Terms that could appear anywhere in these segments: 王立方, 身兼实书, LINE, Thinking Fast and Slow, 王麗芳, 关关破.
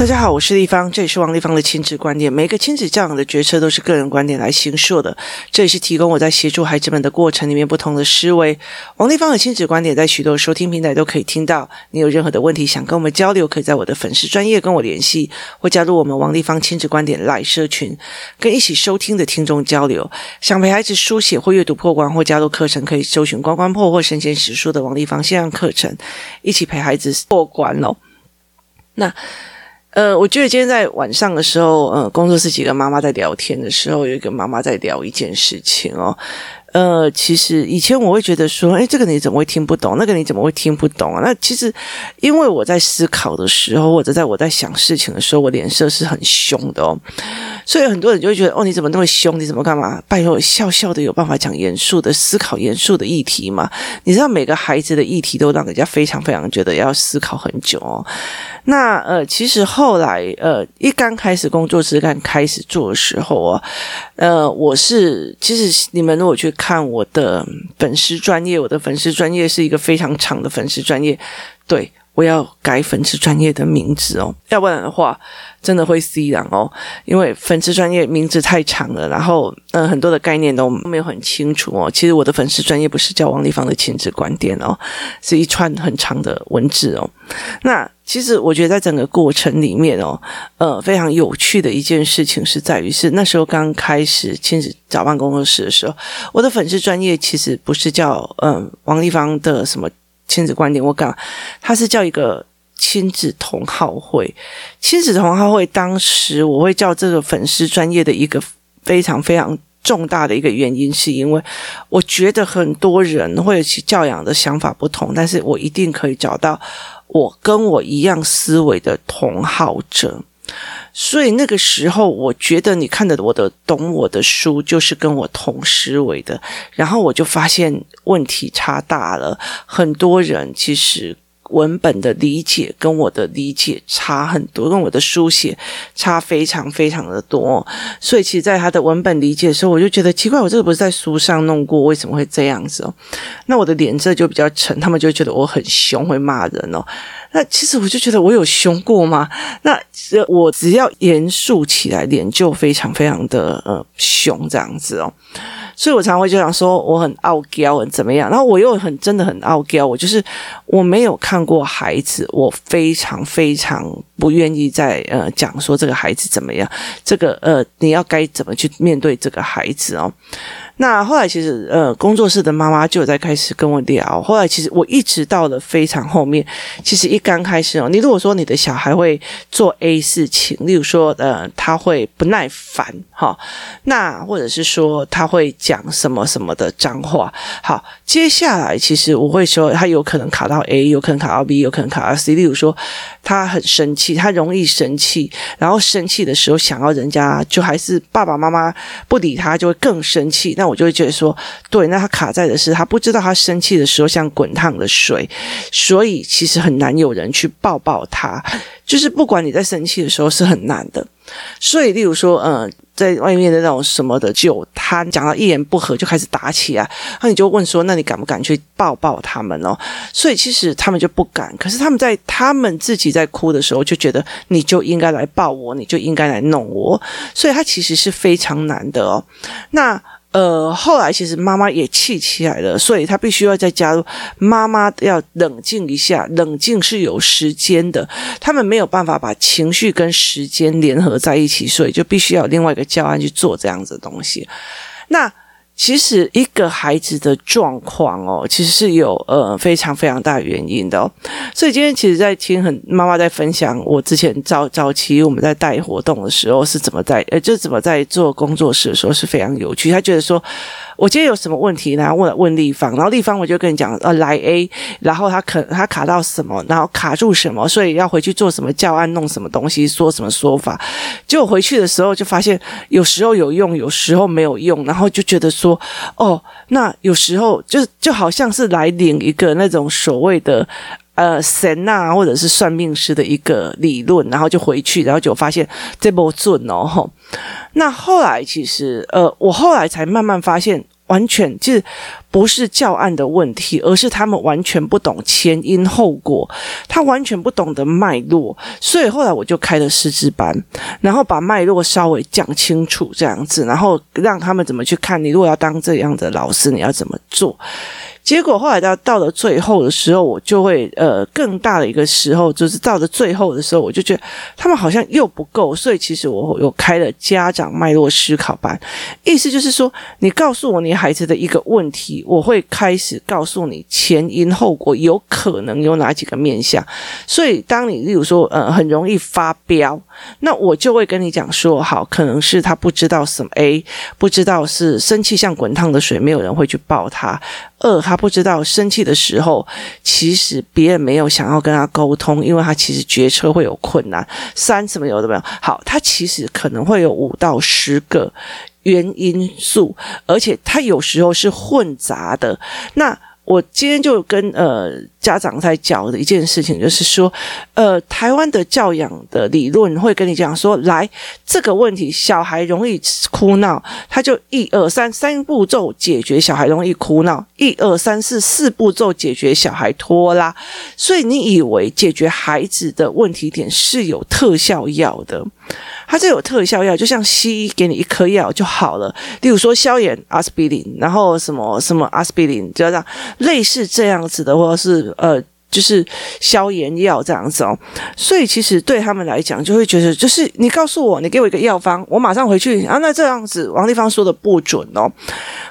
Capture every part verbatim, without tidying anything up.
大家好，我是立方，这里是王立方的亲子观点。每一个亲子教养的决策都是个人观点来形塑的，这也是提供我在协助孩子们的过程里面不同的思维。王立方的亲子观点在许多收听平台都可以听到，你有任何的问题想跟我们交流，可以在我的粉丝专页跟我联系，或加入我们王立方亲子观点 LINE 社群，跟一起收听的听众交流。想陪孩子书写或阅读破关或加入课程，可以搜寻关关破或身兼实书的王立方线上课程，一起陪孩子破关咯。那呃，我觉得今天在晚上的时候，呃，工作室几个妈妈在聊天的时候，有一个妈妈在聊一件事情哦。呃，其实以前我会觉得说，诶，这个你怎么会听不懂？那个你怎么会听不懂啊？那其实，因为我在思考的时候，或者在我在想事情的时候，我脸色是很凶的哦。所以很多人就会觉得，哦，你怎么那么凶？你怎么干嘛？拜托，笑笑的有办法讲严肃的思考严肃的议题嘛？你知道每个孩子的议题都让人家非常非常觉得要思考很久哦。那呃，其实后来呃，一刚开始工作室刚开始做的时候啊，呃，我是其实你们如果去看我的粉丝专页，我的粉丝专页是一个非常长的粉丝专页，对，我要改粉丝专页的名字哦，要不然的话真的会死人哦，因为粉丝专页名字太长了，然后呃很多的概念都没有很清楚哦。其实我的粉丝专页不是叫王立方的亲子观点哦，是一串很长的文字哦。那其实我觉得在整个过程里面哦，呃，非常有趣的一件事情是在于是那时候刚开始亲子早班工作室的时候，我的粉丝专页其实不是叫嗯、呃、王立方的什么亲子观点，我讲它是叫一个亲子同好会。亲子同好会当时我会叫这个粉丝专页的一个非常非常重大的一个原因，是因为我觉得很多人会有其教养的想法不同，但是我一定可以找到我跟我一样思维的同好者，所以那个时候我觉得你看得我的懂我的书就是跟我同思维的，然后我就发现问题差大了，很多人其实文本的理解跟我的理解差很多，跟我的书写差非常非常的多，所以其实在他的文本理解的时候，我就觉得奇怪，我这个不是在书上弄过，为什么会这样子哦？那我的脸色就比较沉，他们就觉得我很凶，会骂人哦。那其实我就觉得我有凶过吗？那我只要严肃起来，脸就非常非常的呃凶这样子哦。所以我常常会就想说我很傲娇很怎么样，然后我又很真的很傲娇，我就是我没有看过孩子，我非常非常不愿意再呃讲说这个孩子怎么样，这个呃你要该怎么去面对这个孩子哦。那后来其实呃工作室的妈妈就有在开始跟我聊，后来其实我一直到了非常后面，其实一刚开始哦，你如果说你的小孩会做 A 事情，例如说呃他会不耐烦哈、哦，那或者是说他会讲什么什么的脏话。好，接下来其实我会说他有可能卡到 A， 有可能卡到 B， 有可能卡到 C。例如说他很生气，他容易生气，然后生气的时候想要人家就还是爸爸妈妈不理他，就会更生气。那我就会觉得说，对，那他卡在的是他不知道他生气的时候像滚烫的水，所以其实很难有人去抱抱他。就是不管你在生气的时候是很难的。所以例如说嗯、呃，在外面的那种什么的酒摊，讲到一言不合就开始打起来，那你就问说那你敢不敢去抱抱他们哦？所以其实他们就不敢，可是他们在他们自己在哭的时候就觉得你就应该来抱我，你就应该来弄我，所以他其实是非常难的哦。那呃，后来其实妈妈也气起来了，所以她必须要再加入妈妈要冷静一下，冷静是有时间的，他们没有办法把情绪跟时间联合在一起，所以就必须要有另外一个教案去做这样子的东西。那其实一个孩子的状况哦，其实是有呃非常非常大的原因的哦。所以今天其实在听很妈妈在分享，我之前早早期我们在带活动的时候是怎么在呃就怎么在做工作室的时候是非常有趣。他觉得说我今天有什么问题，然后问问立方，然后立方我就跟你讲呃来 A， 然后他可他卡到什么，然后卡住什么，所以要回去做什么教案，弄什么东西，说什么说法。结果回去的时候就发现有时候有用，有时候没有用，然后就觉得说哦，那有时候就就好像是来领一个那种所谓的呃神啊，或者是算命师的一个理论，然后就回去，然后就发现这不准哦。那后来其实呃，我后来才慢慢发现。完全其实不是教案的问题，而是他们完全不懂前因后果，他完全不懂得脉络，所以后来我就开了师资班，然后把脉络稍微讲清楚这样子，然后让他们怎么去看，你如果要当这样的老师你要怎么做。结果后来到到了最后的时候，我就会呃更大的一个时候，就是到了最后的时候，我就觉得他们好像又不够，所以其实我有开了家长脉络思考班，意思就是说，你告诉我你孩子的一个问题，我会开始告诉你前因后果，有可能有哪几个面向。所以当你例如说呃很容易发飙，那我就会跟你讲说，好，可能是他不知道什么 A， 不知道是生气像滚烫的水，没有人会去抱他。二，他不知道生气的时候其实别人没有想要跟他沟通，因为他其实决策会有困难。三，什么有的没有。好，他其实可能会有五到十个原因素，而且他有时候是混杂的。那我今天就跟呃家长在讲的一件事情，就是说呃台湾的教养的理论会跟你讲说，来，这个问题小孩容易哭闹，他就一二三三步骤解决小孩容易哭闹，一二三四四步骤解决小孩拖拉。所以你以为解决孩子的问题点是有特效药的，它这有特效药，就像西医给你一颗药就好了，例如说消炎阿司匹林，然后什么什么阿司匹林，就这样类似这样子的，或者是呃就是消炎药这样子哦。所以其实对他们来讲，就会觉得就是你告诉我，你给我一个药方，我马上回去啊。那这样子，王丽芳说的不准哦。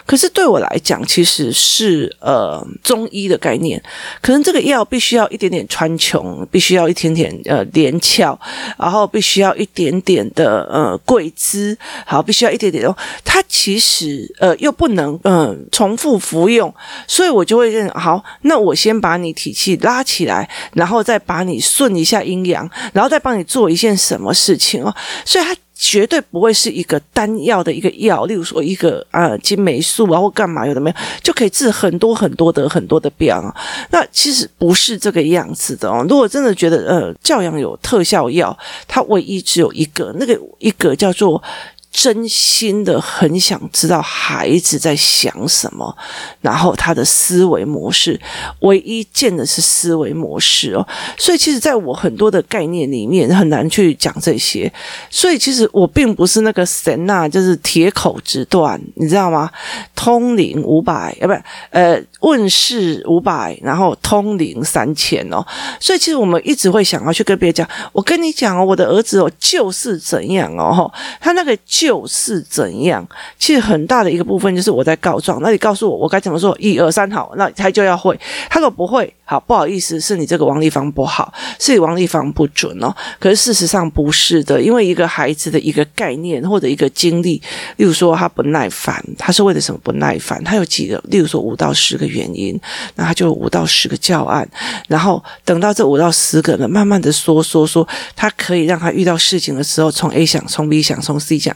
可是对我来讲，其实是呃中医的概念，可能这个药必须要一点点穿穹，必须要一点点呃连翘，然后必须要一点点的呃跪姿，好，必须要一点点哦。它其实呃又不能嗯、呃、重复服用，所以我就会认好，那我先把你体气拉起来，然后再把你顺一下阴阳，然后再帮你做一件什么事情哦。所以它绝对不会是一个单药的一个药，例如说一个啊、呃、金霉素啊或干嘛有的没有，就可以治很多很多的很多的病啊。那其实不是这个样子的哦。如果真的觉得呃教养有特效药，它唯一只有一个，那个一个叫做真心的很想知道孩子在想什么，然后他的思维模式，唯一见的是思维模式哦。所以其实在我很多的概念里面很难去讲这些，所以其实我并不是那个神啊，就是铁口直断，你知道吗？通灵五百，要不然呃问世五百，然后通灵三千哦。所以其实我们一直会想要去跟别人讲，我跟你讲哦，我的儿子哦就是怎样哦，他那个就是怎样。其实很大的一个部分就是我在告状，那你告诉我我该怎么做，一二三好，那他就要会。他说不会，好，不好意思，是你这个王立方不好，是你王立方不准哦。可是事实上不是的，因为一个孩子的一个概念或者一个经历，例如说他不耐烦，他是为了什么不耐烦？他有几个，例如说五到十个原因，那他就有五到十个教案，然后等到这五到十个呢，慢慢的说说说，他可以让他遇到事情的时候，从 A 想，从 B 想，从 C 想。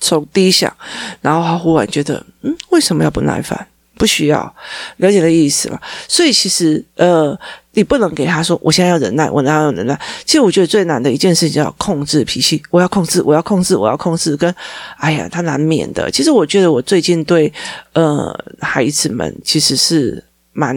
从低想，然后他忽然觉得，嗯，为什么要不耐烦？不需要，了解的意思嘛。所以其实，呃。你不能给他说我现在要忍耐，我哪有忍耐？其实我觉得最难的一件事情叫控制脾气，我要控制，我要控制，我要控制，跟哎呀，他难免的。其实我觉得我最近对呃孩子们其实是蛮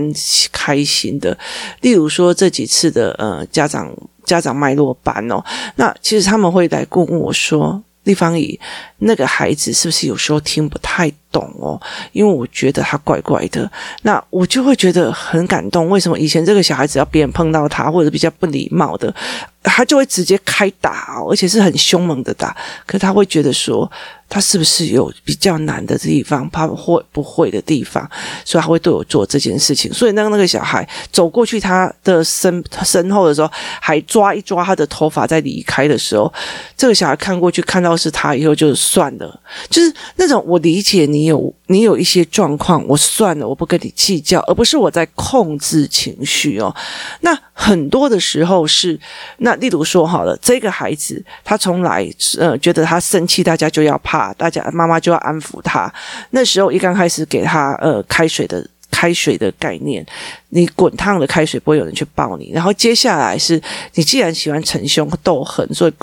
开心的，例如说这几次的呃家长家长脉络班哦，那其实他们会来问我说。立方以那个孩子是不是有时候听不太懂哦？因为我觉得他怪怪的，那我就会觉得很感动。为什么以前这个小孩子要别人碰到他或者比较不礼貌的，他就会直接开打哦，而且是很凶猛的打。可他会觉得说，他是不是有比较难的地方，怕会不会的地方，所以他会对我做这件事情。所以那那个小孩走过去他的身身后的时候，还抓一抓他的头发，在离开的时候，这个小孩看过去看到是他以后就算了，就是那种我理解你有你有一些状况，我算了，我不跟你计较，而不是我在控制情绪哦。那很多的时候是，那例如说好了，这个孩子他从来呃觉得他生气大家就要怕。大家妈妈就要安抚他，那时候一刚开始给他呃开水的开水的概念，你滚烫的开水不会有人去抱你。然后接下来是你既然喜欢逞凶斗狠，所以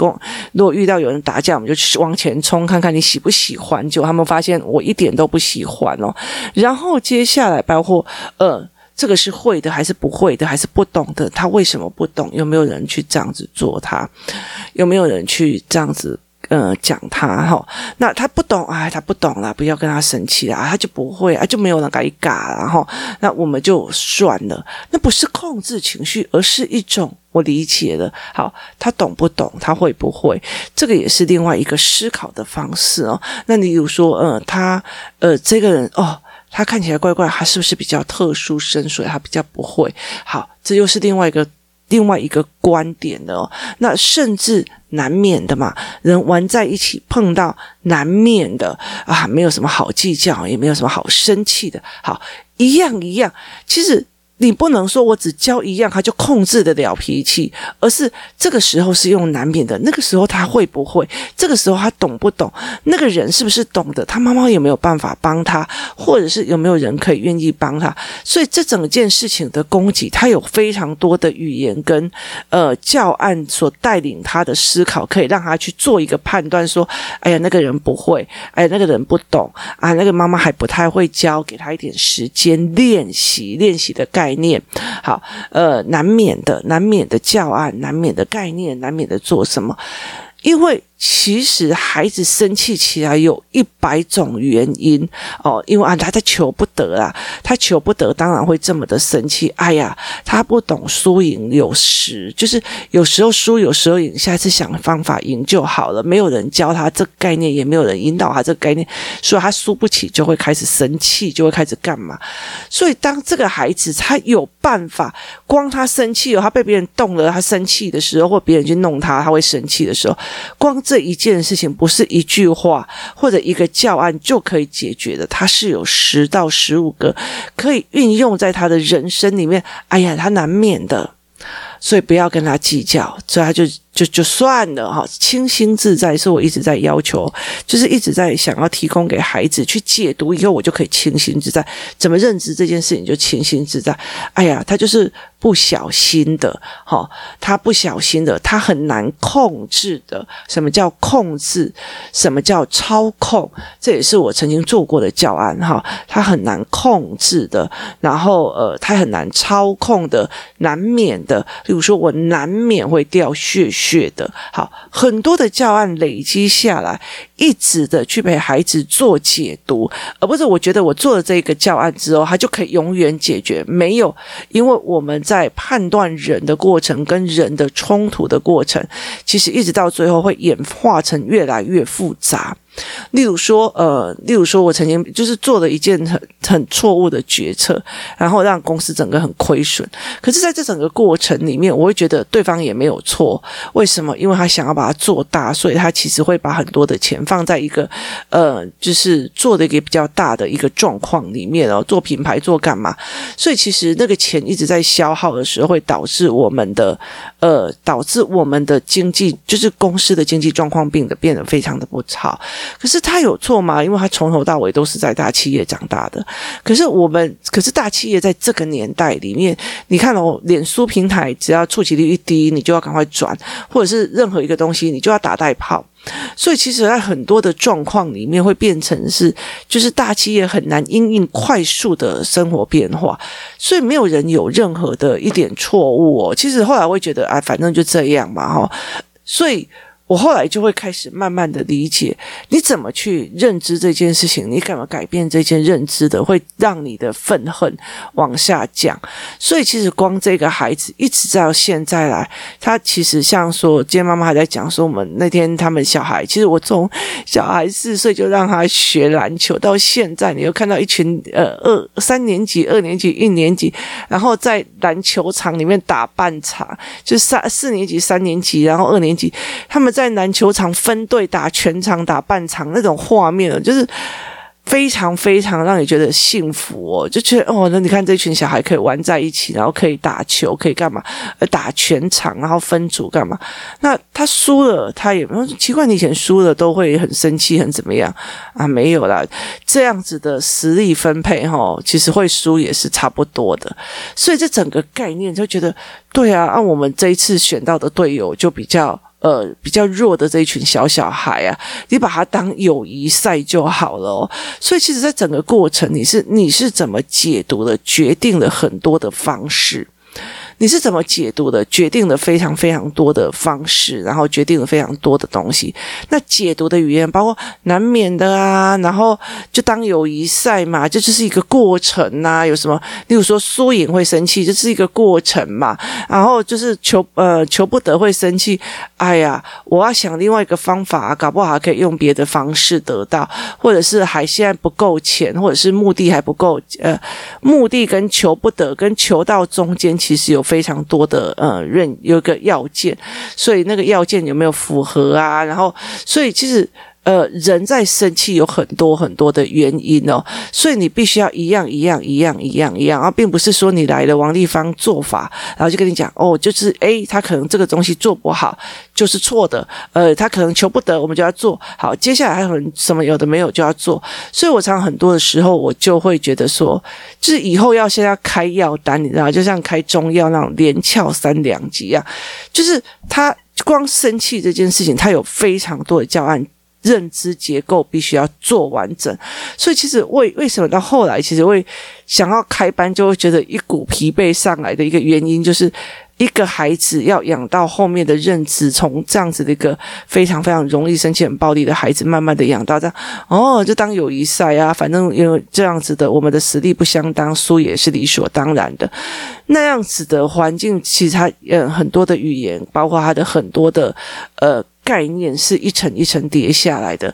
如果遇到有人打架，我们就往前冲看看你喜不喜欢，结果他们发现我一点都不喜欢哦。然后接下来包括呃这个是会的还是不会的还是不懂的，他为什么不懂，有没有人去这样子做他，有没有人去这样子呃，讲他齁，那他不懂啊、哎，他不懂啦，不要跟他生气啦，他就不会啊，就没有人敢嘎啦齁，那我们就算了，那不是控制情绪，而是一种我理解了。好，他懂不懂，他会不会，这个也是另外一个思考的方式哦。那你比如说，呃，他呃，这个人哦，他看起来怪怪，他是不是比较特殊身，所以他比较不会？好，这又是另外一个。另外一个观点的哦，那甚至难免的嘛，人玩在一起碰到难免的啊，没有什么好计较，也没有什么好生气的。好，一样一样，其实你不能说我只教一样，他就控制得了脾气，而是这个时候是用难免的，那个时候他会不会，这个时候他懂不懂，那个人是不是懂的，他妈妈有没有办法帮他，或者是有没有人可以愿意帮他。所以这整件事情的攻击，他有非常多的语言跟呃教案所带领他的思考，可以让他去做一个判断，说哎呀那个人不会，哎呀那个人不懂啊，那个妈妈还不太会教，给他一点时间练习，练习的概念概念好，呃，难免的，难免的教案，难免的概念，难免的做什么？因为其实孩子生气起来有一百种原因哦，因为啊，他求不得啊，他求不得，当然会这么的生气。哎呀，他不懂输赢，有时就是有时候输，有时候赢，下次想方法赢就好了。没有人教他这个概念，也没有人引导他这个概念，所以他输不起就会开始生气，就会开始干嘛？所以当这个孩子他有办法，光他生气哦，他被别人动了，他生气的时候，或别人去弄他，他会生气的时候。光这一件事情不是一句话或者一个教案就可以解决的，它是有十到十五个可以运用在他的人生里面。哎呀，他难免的，所以不要跟他计较，所以他就就就算了哈，清心自在是我一直在要求，就是一直在想要提供给孩子去解读以后，我就可以清心自在，怎么认知这件事情就清心自在。哎呀，他就是不小心的哈、哦，他不小心的，他很难控制的。什么叫控制？什么叫操控？这也是我曾经做过的教案哈、哦，他很难控制的，然后呃，他很难操控的，难免的。例如说，我难免会掉血血。学的好，很多的教案累积下来，一直的去陪孩子做解读，而不是我觉得我做了这个教案之后，他就可以永远解决。没有，因为我们在判断人的过程跟人的冲突的过程，其实一直到最后会演化成越来越复杂。例如说，呃，例如说，我曾经就是做了一件很很错误的决策，然后让公司整个很亏损。可是在这整个过程里面，我会觉得对方也没有错。为什么？因为他想要把它做大，所以他其实会把很多的钱放在一个呃，就是做的一个比较大的一个状况里面哦，做品牌做干嘛？所以其实那个钱一直在消耗的时候，会导致我们的呃，导致我们的经济，就是公司的经济状况变得变得非常的不好。可是他有错吗？因为他从头到尾都是在大企业长大的。可是我们，可是大企业在这个年代里面，你看哦，脸书平台只要触及率一低，你就要赶快转，或者是任何一个东西，你就要打带炮。所以其实在很多的状况里面会变成是，就是大企业很难因应快速的生活变化，所以没有人有任何的一点错误哦。其实后来会觉得啊，反正就这样嘛哈、哦，所以。我后来就会开始慢慢的理解，你怎么去认知这件事情，你怎么改变这件认知的，会让你的愤恨往下降。所以其实光这个孩子一直到现在来，他其实像说，今天妈妈还在讲说，我们那天他们小孩，其实我从小孩四岁就让他学篮球，到现在你又看到一群呃二三年级、二年级、一年级，然后在篮球场里面打半场，就三四年级、三年级，然后二年级，他们。在篮球场分队打全场打半场那种画面，就是非常非常让你觉得幸福哦，就觉得哦，那你看这群小孩可以玩在一起，然后可以打球，可以干嘛，打全场，然后分组干嘛。那他输了他也奇怪，你以前输了都会很生气很怎么样啊？没有啦，这样子的实力分配哦，其实会输也是差不多的。所以这整个概念就觉得对啊，按我们这一次选到的队友就比较呃，比较弱的这一群小小孩啊，你把它当友谊赛就好了哦。所以其实在整个过程，你是你是怎么解读的，决定了很多的方式。你是怎么解读的，决定了非常非常多的方式，然后决定了非常多的东西。那解读的语言包括难免的啊，然后就当友谊赛嘛，这就是一个过程啊，有什么例如说输赢会生气，这是一个过程嘛，然后就是求呃求不得会生气，哎呀我要想另外一个方法啊，搞不好还可以用别的方式得到，或者是还现在不够钱，或者是目的还不够呃目的跟求不得跟求到中间其实有非常多的呃，有一个要件，所以那个要件有没有符合啊？然后，所以其实呃，人在生气有很多很多的原因哦，所以你必须要一样一样一样一样一样，然后并不是说你来了王立芳做法，然后就跟你讲哦，就是诶，他可能这个东西做不好，就是错的，呃，他可能求不得，我们就要做好，接下来还有什么有的没有就要做，所以我常常很多的时候我就会觉得说，就是以后要先要开药单，你知道，就像开中药那种连翘三两集一样，就是他光生气这件事情，他有非常多的教案。认知结构必须要做完整，所以其实为为什么到后来其实会想要开班，就会觉得一股疲惫上来的一个原因，就是一个孩子要养到后面的认知，从这样子的一个非常非常容易生气很暴力的孩子，慢慢的养到这样哦，就当友谊赛啊，反正因为这样子的我们的实力不相当，输也是理所当然的，那样子的环境其实它、嗯、很多的语言，包括它的很多的呃概念是一层一层叠下来的，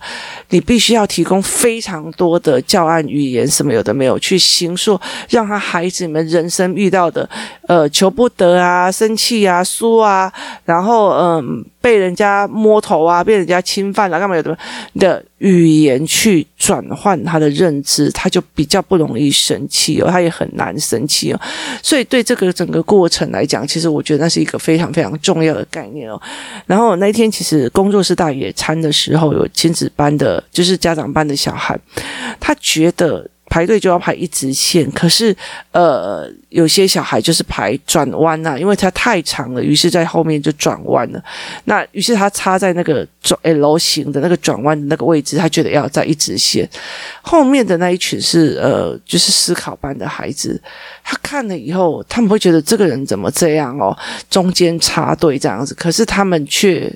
你必须要提供非常多的教案语言，什么有的没有去形塑，让他孩子们人生遇到的呃求不得啊、生气啊、输啊，然后嗯被人家摸头啊、被人家侵犯啊，干嘛有的的语言去转换他的认知，他就比较不容易生气哦，他也很难生气哦。所以对这个整个过程来讲，其实我觉得那是一个非常非常重要的概念哦。然后那天其实工作室大野餐的时候，有亲子班的，就是家长班的小孩，他觉得排队就要排一直线，可是呃，有些小孩就是排转弯啊，因为他太长了，于是在后面就转弯了。那于是他插在那个 L 型的那个转弯的那个位置，他觉得要在一直线。后面的那一群是呃，就是思考班的孩子，他看了以后，他们会觉得这个人怎么这样哦，中间插队这样子，可是他们却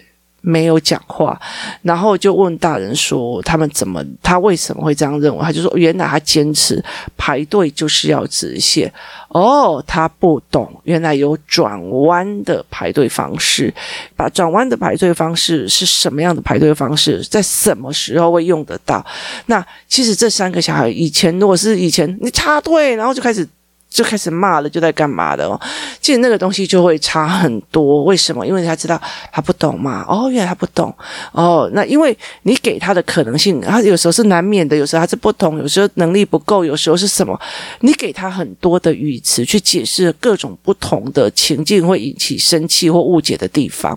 没有讲话，然后就问大人说他们怎么他为什么会这样认为，他就说原来他坚持排队就是要直线哦，他不懂原来有转弯的排队方式，把转弯的排队方式是什么样的排队方式，在什么时候会用得到。那其实这三个小孩以前如果是以前你插队然后就开始就开始骂了，就在干嘛的哦？其实那个东西就会差很多。为什么？因为他知道他不懂嘛。哦，原来他不懂。哦，那因为你给他的可能性，他有时候是难免的，有时候他是不懂，有时候能力不够，有时候是什么？你给他很多的语词去解释各种不同的情境会引起生气或误解的地方，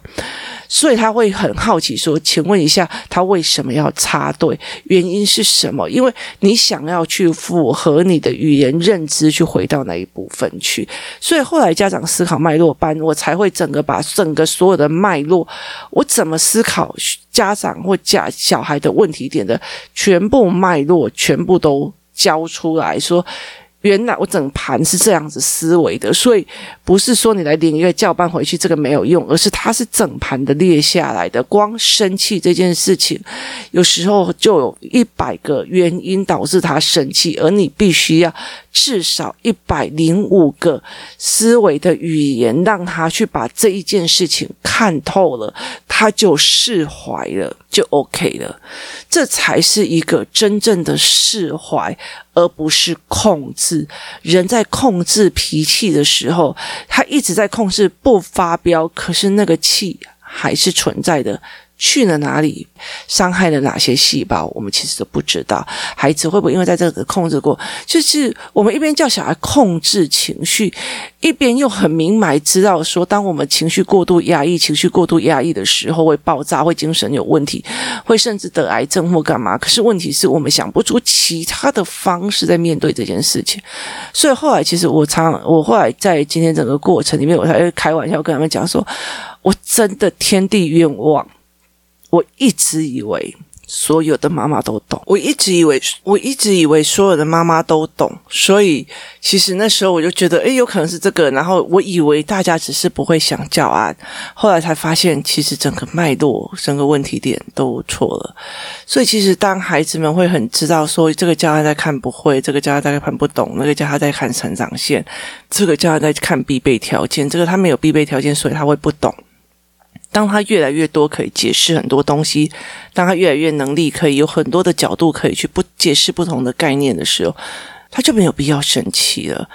所以他会很好奇说：“请问一下，他为什么要插队？原因是什么？”因为你想要去符合你的语言认知去回到那一部分去，所以后来家长思考脉络班，我才会整个把整个所有的脉络，我怎么思考家长或家小孩的问题点的全部脉络，全部都教出来说。原来我整盘是这样子思维的，所以不是说你来领一个教班回去这个没有用，而是它是整盘的列下来的。光生气这件事情，有时候就有一百个原因导致他生气，而你必须要至少一百零五个思维的语言，让他去把这一件事情看透了，他就释怀了，就 OK 了。这才是一个真正的释怀。而不是控制。人在控制脾气的时候，他一直在控制不发飙，可是那个气还是存在的，去了哪里，伤害了哪些细胞，我们其实都不知道。孩子会不会因为在这个控制过，就是我们一边叫小孩控制情绪，一边又很明白知道说，当我们情绪过度压抑情绪过度压抑的时候会爆炸，会精神有问题，会甚至得癌症或干嘛。可是问题是我们想不出其他的方式在面对这件事情。所以后来其实我常我后来在今天整个过程里面，我才会开玩笑跟他们讲说，我真的天地冤枉，我一直以为所有的妈妈都懂，我一直以为我一直以为所有的妈妈都懂，所以其实那时候我就觉得，诶，有可能是这个，然后我以为大家只是不会想教案，后来才发现其实整个脉络整个问题点都错了。所以其实当孩子们会很知道说，这个教案在看不会，这个教案在看不懂，那个教案在看成长线，这个教案在看必备条件，这个他没有必备条件所以他会不懂。当他越来越多可以解释很多东西，当他越来越能力可以有很多的角度可以去不解释不同的概念的时候，他就没有必要生气了，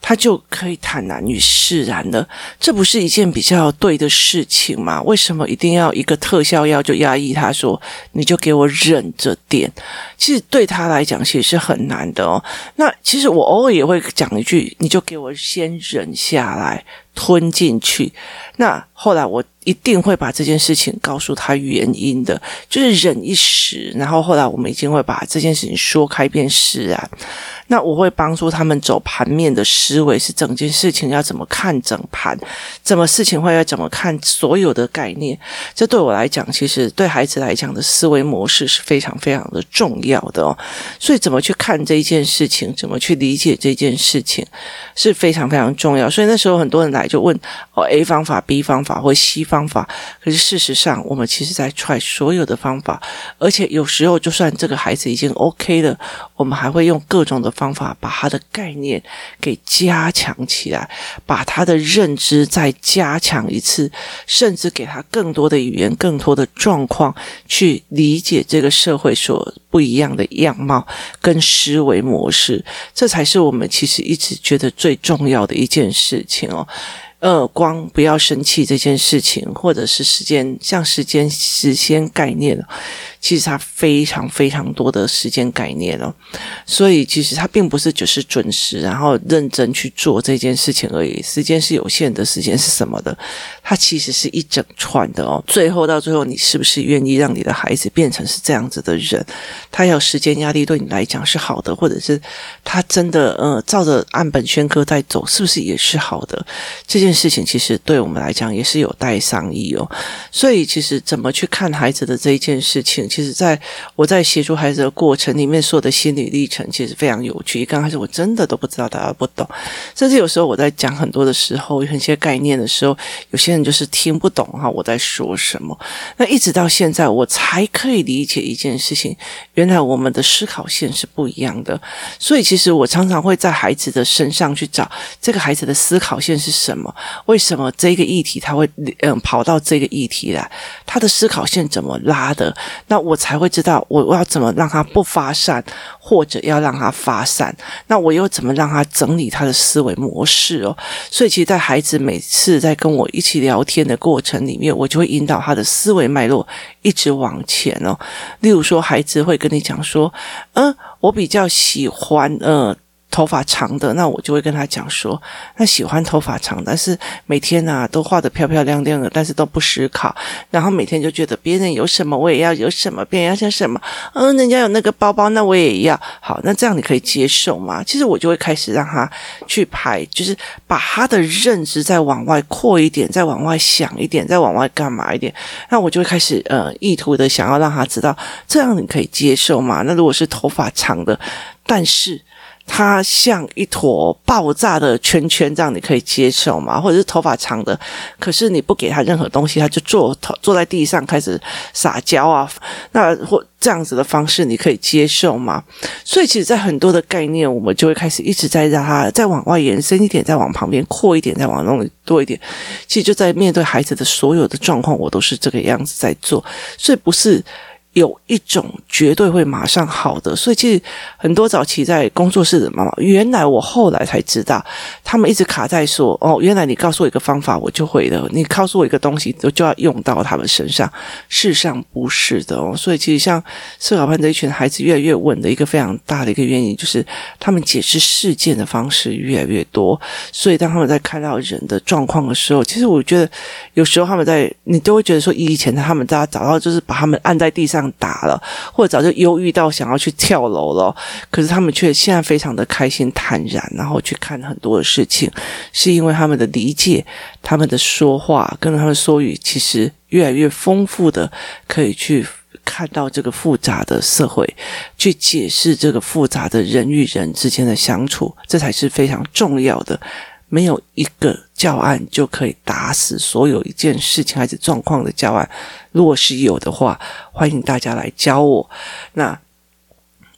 他就可以坦然与释然了。这不是一件比较对的事情吗？为什么一定要一个特效药就压抑他说你就给我忍着点？其实对他来讲其实是很难的哦。那其实我偶尔也会讲一句，你就给我先忍下来，吞进去。那后来我一定会把这件事情告诉他原因的，就是忍一时，然后后来我们一定会把这件事情说开便释然。那我会帮助他们走盘面的思维，是整件事情要怎么看整盘，怎么事情会要怎么看所有的概念。这对我来讲，其实对孩子来讲的思维模式是非常非常的重要的哦。所以怎么去看这一件事情，怎么去理解这件事情是非常非常重要。所以那时候很多人来就问哦 A 方法 B 方法或 C 方法，可是事实上我们其实在 try 所有的方法，而且有时候就算这个孩子已经 OK 了，我们还会用各种的方法把他的概念给加强起来，把他的认知再加强一次，甚至给他更多的语言更多的状况去理解这个社会所不一样的样貌跟思维模式。这才是我们其实一直觉得最重要的一件事情哦。呃，光不要生气这件事情，或者是时间，像时间时间概念哦，其实它非常非常多的时间概念哦。所以其实它并不是就是准时，然后认真去做这件事情而已。时间是有限的，时间是什么的？它其实是一整串的哦。最后到最后，你是不是愿意让你的孩子变成是这样子的人？他有时间压力对你来讲是好的，或者是他真的呃照着按本宣科在走，是不是也是好的？这件这件事情其实对我们来讲也是有待商议哦。所以其实怎么去看孩子的这一件事情，其实在我在协助孩子的过程里面，所有的心理历程其实非常有趣。刚开始我真的都不知道大家不懂，甚至有时候我在讲很多的时候，有些概念的时候，有些人就是听不懂哈我在说什么。那一直到现在我才可以理解一件事情，原来我们的思考线是不一样的。所以其实我常常会在孩子的身上去找这个孩子的思考线是什么，为什么这个议题他会嗯跑到这个议题来，他的思考线怎么拉的，那我才会知道我要怎么让他不发散，或者要让他发散，那我又怎么让他整理他的思维模式哦。所以其实在孩子每次在跟我一起聊天的过程里面，我就会引导他的思维脉络一直往前哦。例如说孩子会跟你讲说嗯我比较喜欢呃头发长的，那我就会跟他讲说，那喜欢头发长，但是每天啊都画得漂漂亮亮的，但是都不思考，然后每天就觉得别人有什么我也要有什么，别人要想什么，嗯，人家有那个包包那我也要，好，那这样你可以接受吗？其实我就会开始让他去排，就是把他的认知再往外扩一点，再往外想一点，再往外干嘛一点。那我就会开始呃意图的想要让他知道，这样你可以接受吗？那如果是头发长的，但是它像一坨爆炸的圈圈，这样你可以接受吗？或者是头发长的，可是你不给他任何东西，他就坐坐在地上开始撒娇啊，那或这样子的方式你可以接受吗？所以其实在很多的概念，我们就会开始一直在让他再往外延伸一点，再往旁边扩一点，再往那里多一点。其实就在面对孩子的所有的状况，我都是这个样子在做。所以不是有一种绝对会马上好的。所以其实很多早期在工作室的妈妈，原来我后来才知道，他们一直卡在说，哦，原来你告诉我一个方法我就会了，你告诉我一个东西我就要用到他们身上，事实上不是的哦。所以其实像社考班这一群孩子越来越稳的一个非常大的一个原因，就是他们解释事件的方式越来越多，所以当他们在看到人的状况的时候，其实我觉得有时候他们在你都会觉得说，以前他们大家找到就是把他们按在地上打了，或者早就忧郁到想要去跳楼了，可是他们却现在非常的开心坦然，然后去看很多的事情，是因为他们的理解，他们的说话跟他们说语其实越来越丰富的可以去看到这个复杂的社会，去解释这个复杂的人与人之间的相处，这才是非常重要的。没有一个教案就可以打死所有一件事情还是状况的教案，如果是有的话，欢迎大家来教我。那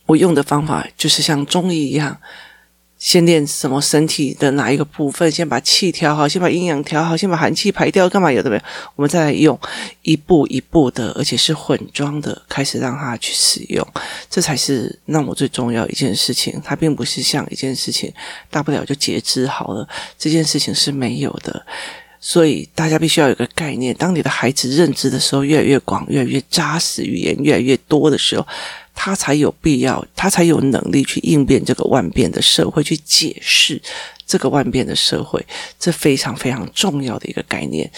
我用的方法就是像中医一样，先练什么身体的哪一个部分，先把气调好，先把阴阳调好，先把寒气排掉，干嘛有的没有，我们再来用，一步一步的，而且是混装的开始让它去使用，这才是让我最重要一件事情。它并不是像一件事情大不了就截肢好了，这件事情是没有的。所以大家必须要有一个概念，当你的孩子认知的时候越来越广，越来越扎实，语言越来越多的时候，他才有必要，他才有能力去应变这个万变的社会，去解释这个万变的社会，这非常非常重要的一个概念。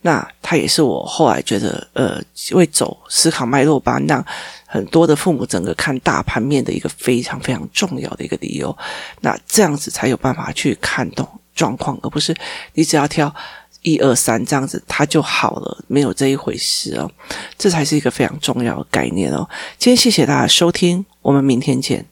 那他也是我后来觉得呃，会走思考脉络吧，让很多的父母整个看大盘面的一个非常非常重要的一个理由。那这样子才有办法去看懂状况，而不是你只要挑一二三这样子它就好了，没有这一回事哦。这才是一个非常重要的概念哦。今天谢谢大家收听，我们明天见。